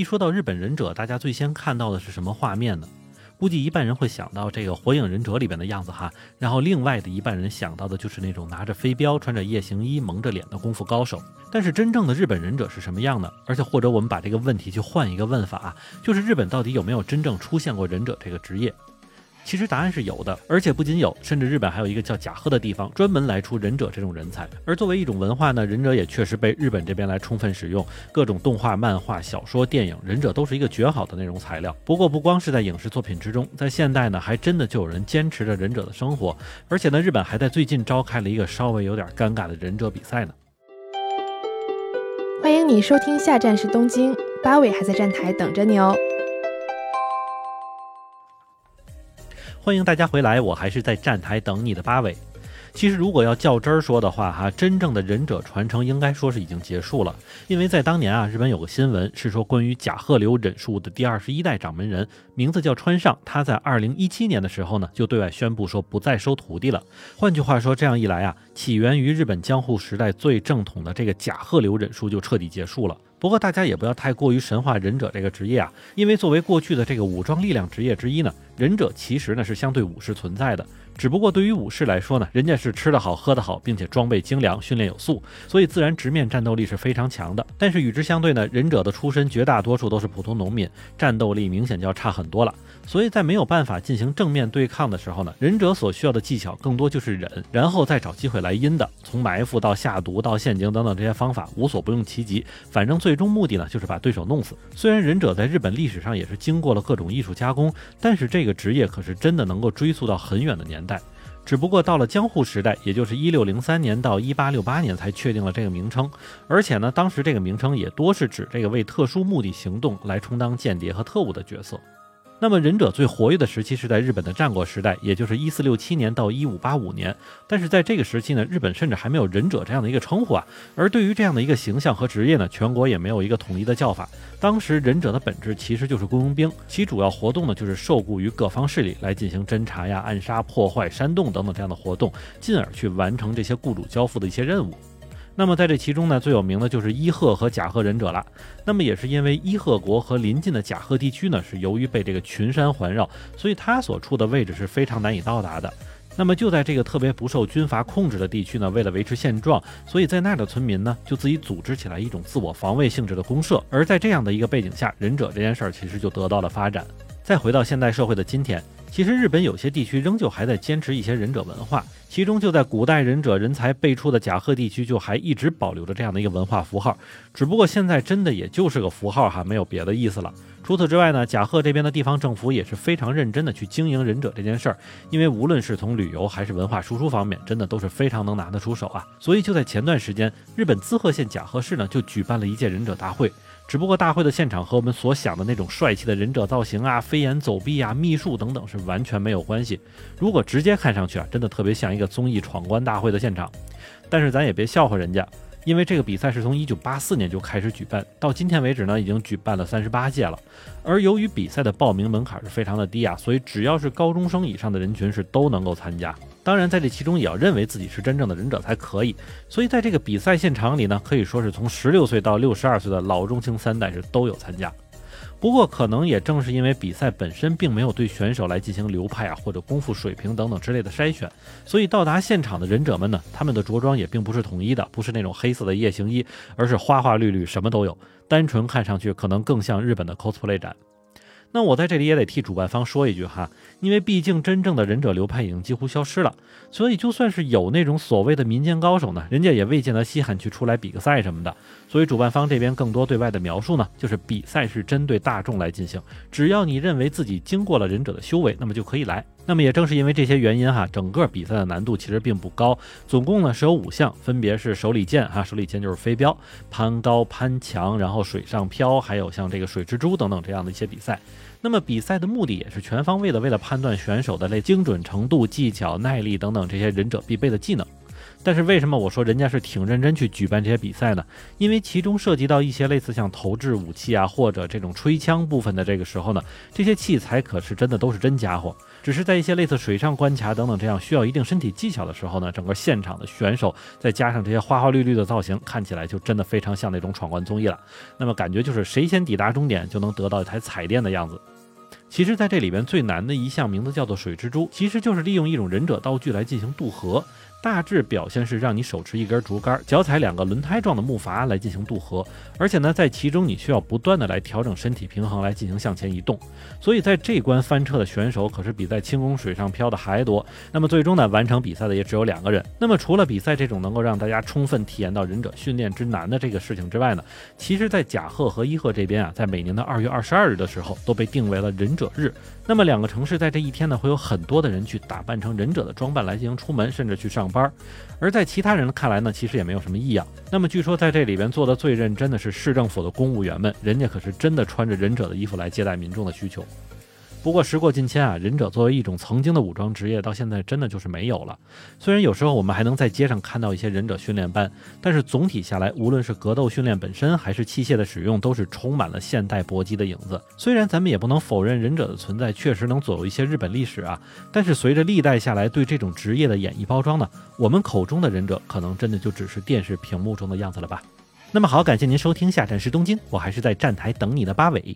一说到日本忍者，大家最先看到的是什么画面呢？估计一半人会想到这个《火影忍者》里边的样子哈，然后另外的一半人想到的就是那种拿着飞镖、穿着夜行衣、蒙着脸的功夫高手。但是真正的日本忍者是什么样呢？而且或者我们把这个问题去换一个问法啊，就是日本到底有没有真正出现过忍者这个职业？其实答案是有的，而且不仅有，甚至日本还有一个叫甲贺的地方，专门来出忍者这种人才。而作为一种文化呢，忍者也确实被日本这边来充分使用，各种动画、漫画、小说、电影，忍者都是一个绝好的内容材料。不过不光是在影视作品之中，在现代呢，还真的就有人坚持着忍者的生活，而且呢，日本还在最近召开了一个稍微有点尴尬的忍者比赛呢。欢迎你收听下站是东京，八尾还在站台等着你哦。欢迎大家回来，我还是在站台等你的八尾。其实如果要较真儿说的话哈，真正的忍者传承应该说是已经结束了，因为在当年啊，日本有个新闻是说关于甲贺流忍术的第21代掌门人，名字叫川上，他在2017年的时候呢，就对外宣布说不再收徒弟了。换句话说，这样一来啊，起源于日本江户时代最正统的这个甲贺流忍术就彻底结束了。不过大家也不要太过于神化忍者这个职业啊，因为作为过去的这个武装力量职业之一呢，忍者其实呢是相对武士存在的，只不过对于武士来说呢，人家是吃得好喝得好，并且装备精良，训练有素，所以自然直面战斗力是非常强的。但是与之相对呢，忍者的出身绝大多数都是普通农民，战斗力明显就要差很多了。所以在没有办法进行正面对抗的时候呢，忍者所需要的技巧更多就是忍，然后再找机会来阴的，从埋伏到下毒到陷阱等等，这些方法无所不用其极，反正最终目的呢，就是把对手弄死。虽然忍者在日本历史上也是经过了各种艺术加工，但是这个职业可是真的能够追溯到很远的年代。只不过到了江户时代，也就是1603年到1868年才确定了这个名称，而且呢，当时这个名称也多是指这个为特殊目的行动来充当间谍和特务的角色。那么忍者最活跃的时期是在日本的战国时代，也就是1467年到1585年。但是在这个时期呢，日本甚至还没有忍者这样的一个称呼啊。而对于这样的一个形象和职业呢，全国也没有一个统一的叫法。当时忍者的本质其实就是雇佣兵，其主要活动呢就是受雇于各方势力来进行侦查呀、暗杀、破坏、煽动等等这样的活动，进而去完成这些雇主交付的一些任务。那么在这其中呢，最有名的就是伊贺和甲贺忍者了。那么也是因为伊贺国和邻近的甲贺地区呢，是由于被这个群山环绕，所以它所处的位置是非常难以到达的。那么就在这个特别不受军阀控制的地区呢，为了维持现状，所以在那儿的村民呢，就自己组织起来一种自我防卫性质的公社。而在这样的一个背景下，忍者这件事儿其实就得到了发展。再回到现代社会的今天，其实日本有些地区仍旧还在坚持一些忍者文化，其中就在古代忍者人才辈出的甲贺地区，就还一直保留着这样的一个文化符号，只不过现在真的也就是个符号哈，没有别的意思了。除此之外呢，甲贺这边的地方政府也是非常认真的去经营忍者这件事儿，因为无论是从旅游还是文化输出方面，真的都是非常能拿得出手啊。所以就在前段时间，日本滋贺县甲贺市呢就举办了一届忍者大会。只不过大会的现场和我们所想的那种帅气的忍者造型啊、飞檐走壁啊、秘术等等是完全没有关系。如果直接看上去啊，真的特别像一个综艺闯关大会的现场。但是咱也别笑话人家，因为这个比赛是从1984年就开始举办，到今天为止呢，已经举办了38届了。而由于比赛的报名门槛是非常的低啊，所以只要是高中生以上的人群是都能够参加。当然在这其中也要认为自己是真正的忍者才可以，所以在这个比赛现场里呢，可以说是从16岁到62岁的老中青三代是都有参加。不过可能也正是因为比赛本身并没有对选手来进行流派啊或者功夫水平等等之类的筛选，所以到达现场的忍者们呢，他们的着装也并不是统一的，不是那种黑色的夜行衣，而是花花绿绿什么都有，单纯看上去可能更像日本的 cosplay 展。那我在这里也得替主办方说一句哈，因为毕竟真正的忍者流派已经几乎消失了，所以就算是有那种所谓的民间高手呢，人家也未见得稀罕去出来比个赛什么的。所以主办方这边更多对外的描述呢，就是比赛是针对大众来进行，只要你认为自己经过了忍者的修为，那么就可以来。那么也正是因为这些原因哈，整个比赛的难度其实并不高，总共呢是有5项，分别是手里剑哈，手里剑就是飞镖、攀高、攀墙，然后水上漂，还有像这个水蜘蛛等等这样的一些比赛。那么比赛的目的也是全方位的，为了判断选手的精准程度、技巧、耐力等等这些忍者必备的技能。但是为什么我说人家是挺认真去举办这些比赛呢？因为其中涉及到一些类似像投掷武器啊，或者这种吹枪部分的这个时候呢，这些器材可是真的都是真家伙，只是在一些类似水上关卡等等这样需要一定身体技巧的时候呢，整个现场的选手再加上这些花花绿绿的造型，看起来就真的非常像那种闯关综艺了。那么感觉就是谁先抵达终点就能得到一台彩电的样子。其实在这里边最难的一项名字叫做水蜘蛛，其实就是利用一种忍者道具来进行渡河，大致表现是让你手持一根竹竿，脚踩两个轮胎状的木筏来进行渡河，而且呢在其中你需要不断的来调整身体平衡来进行向前移动，所以在这关翻车的选手可是比在轻功水上漂的还多。那么最终呢完成比赛的也只有2个人。那么除了比赛这种能够让大家充分体验到忍者训练之难的这个事情之外呢，其实在甲贺和伊贺这边啊，在每年的2月22日的时候都被定为了忍者日。那么2个城市在这一天呢，会有很多的人去打扮成忍者的装扮来进行出门，甚至去上班。而在其他人看来呢，其实也没有什么异样。那么据说在这里边做的最认真的是市政府的公务员们，人家可是真的穿着忍者的衣服来接待民众的需求。不过时过境迁啊，忍者作为一种曾经的武装职业，到现在真的就是没有了。虽然有时候我们还能在街上看到一些忍者训练班，但是总体下来，无论是格斗训练本身，还是器械的使用，都是充满了现代搏击的影子。虽然咱们也不能否认忍者的存在确实能左右一些日本历史啊，但是随着历代下来对这种职业的演绎包装呢，我们口中的忍者可能真的就只是电视屏幕中的样子了吧。那么好，感谢您收听下站是东京，我还是在站台等你的八尾。